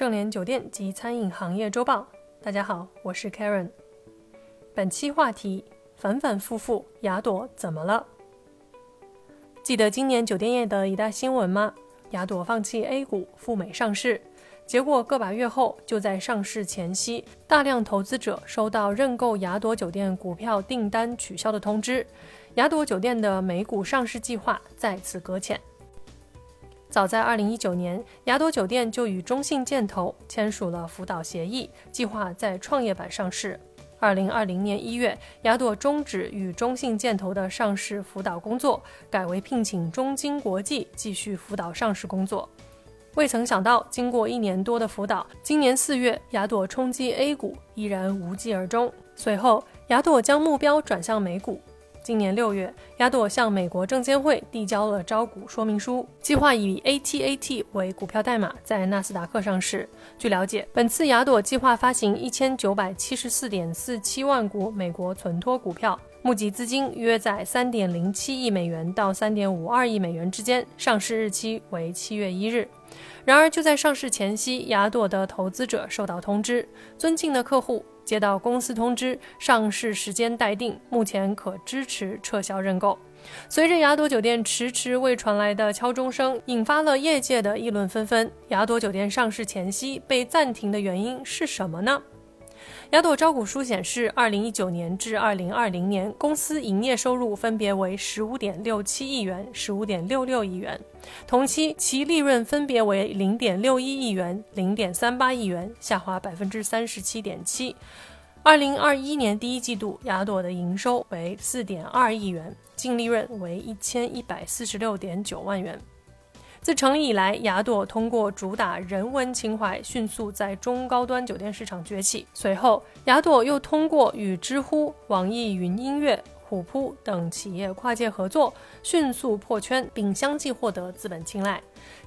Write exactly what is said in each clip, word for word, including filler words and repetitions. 盛联酒店及餐饮行业周报。大家好，我是 Karen。 本期话题：反反复复，雅朵怎么了？记得今年酒店业的一大新闻吗？雅朵放弃 A 股赴美上市，结果个把月后，就在上市前夕，大量投资者收到认购雅朵酒店股票订单取消的通知，雅朵酒店的美股上市计划再次搁浅。早在二零一九年，雅朵酒店就与中信建投签署了辅导协议，计划在创业板上市。二零二零年一月，雅朵终止与中信建投的上市辅导工作，改为聘请中金国际继续辅导上市工作。未曾想到，经过一年多的辅导，今年四月，雅朵冲击 A 股依然无疾而终。随后，雅朵将目标转向美股。今年六月，雅朵向美国证监会递交了招股说明书，计划以 A T A T 为股票代码在纳斯达克上市。据了解，本次雅朵计划发行 一千九百七十四点四七万股美国存托股票，募集资金约在 三点零七亿美元到 三点五二亿美元之间，上市日期为七月一日。然而就在上市前夕，雅朵的投资者收到通知，尊敬的客户，接到公司通知，上市时间待定，目前可支持撤销认购。随着雅朵酒店迟迟未传来的敲钟声，引发了业界的议论纷纷。雅朵酒店上市前夕被暂停的原因是什么呢？雅朵招股书显示，二零一九年至二零二零年，公司营业收入分别为 十五点六七亿元、十五点六六亿元，同期其利润分别为 零点六一亿元、零点三八亿元，下滑 百分之三十七点七。 二零二一年第一季度，雅朵的营收为 四点二亿元，净利润为 一千一百四十六点九万元。自成立以来，雅朵通过主打人文情怀，迅速在中高端酒店市场崛起。随后，雅朵又通过与知乎、网易云音乐、虎扑等企业跨界合作，迅速破圈，并相继获得资本青睐。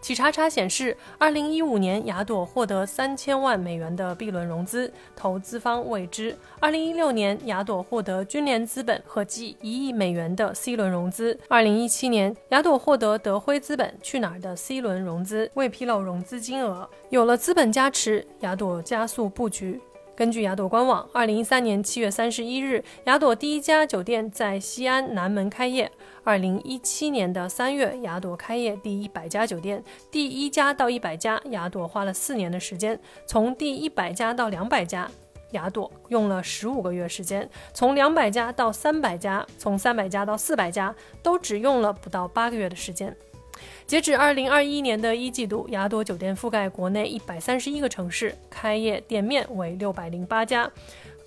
企查查显示，二零一五年雅朵获得三千万美元的 B 轮融资，投资方未知。二零一六年雅朵获得君联资本合计一亿美元的 C 轮融资。二零一七年雅朵获得德辉资本去哪儿的 C 轮融资，未披露融资金额。有了资本加持，雅朵加速布局。根据雅朵官网，二零一三年七月三十一日，雅朵第一家酒店在西安南门开业。二零一七年的三月，雅朵开业第一百家酒店，第一家到一百家，雅朵花了四年的时间；从第一百家到两百家，雅朵用了十五个月时间；从两百家到三百家，从三百家到四百家，都只用了不到八个月的时间。截止二零二一年的一季度，雅朵酒店覆盖国内一百三十一个城市，开业店面为六百零八家，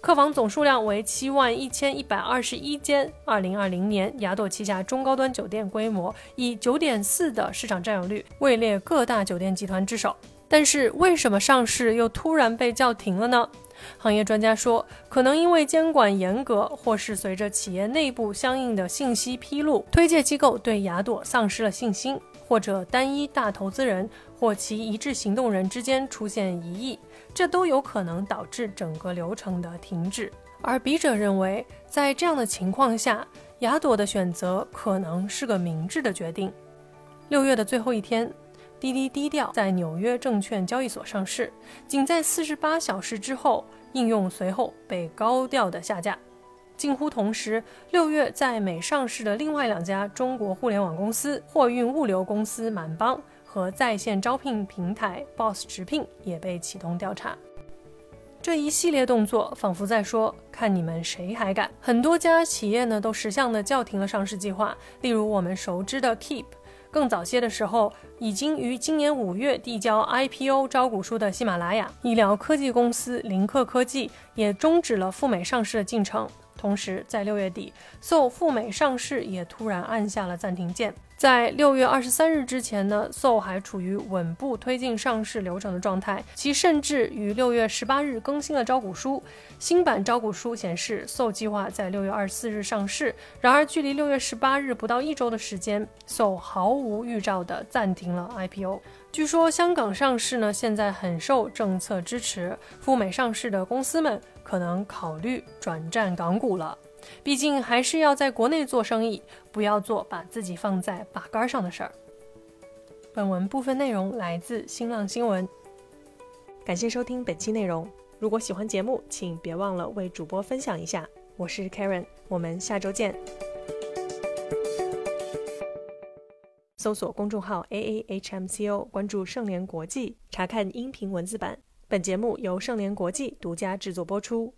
客房总数量为七万一千一百二十一间。二零二零年，雅朵旗下中高端酒店规模以九点四的市场占有率，位列各大酒店集团之首。但是，为什么上市又突然被叫停了呢？行业专家说，可能因为监管严格，或是随着企业内部相应的信息披露，推介机构对雅朵丧失了信心，或者单一大投资人或其一致行动人之间出现疑义，这都有可能导致整个流程的停止。而笔者认为，在这样的情况下，雅朵的选择可能是个明智的决定。六月的最后一天，滴滴低调在纽约证券交易所上市，仅在四十八小时之后，应用随后被高调的下架。近乎同时，六月在美上市的另外两家中国互联网公司货运物流公司满帮和在线招聘平台 Boss 直聘也被启动调查。这一系列动作仿佛在说，看你们谁还敢。很多家企业呢都识相的叫停了上市计划，例如我们熟知的 Keep，更早些的时候，已经于今年五月递交 I P O 招股书的喜马拉雅，医疗科技公司林克科技也终止了赴美上市的进程。同时，在六月底 ，S O 赴美上市也突然按下了暂停键。在六月二十三日之前呢 ，S O 还处于稳步推进上市流程的状态，其甚至于六月十八日更新了招股书。新版招股书显示 ，S O 计划在六月二十四日上市，然而距离六月十八日不到一周的时间 ，S O 毫无预兆地暂停了 I P O。据说香港上市呢，现在很受政策支持，赴美上市的公司们可能考虑转战港股了。毕竟还是要在国内做生意，不要做把自己放在把杆上的事儿。本文部分内容来自新浪新闻。感谢收听本期内容。如果喜欢节目，请别忘了为主播分享一下。我是 Karen， 我们下周见。搜索公众号 A A H M C O， 关注盛联国际，查看音频文字版。本节目由盛联国际独家制作播出。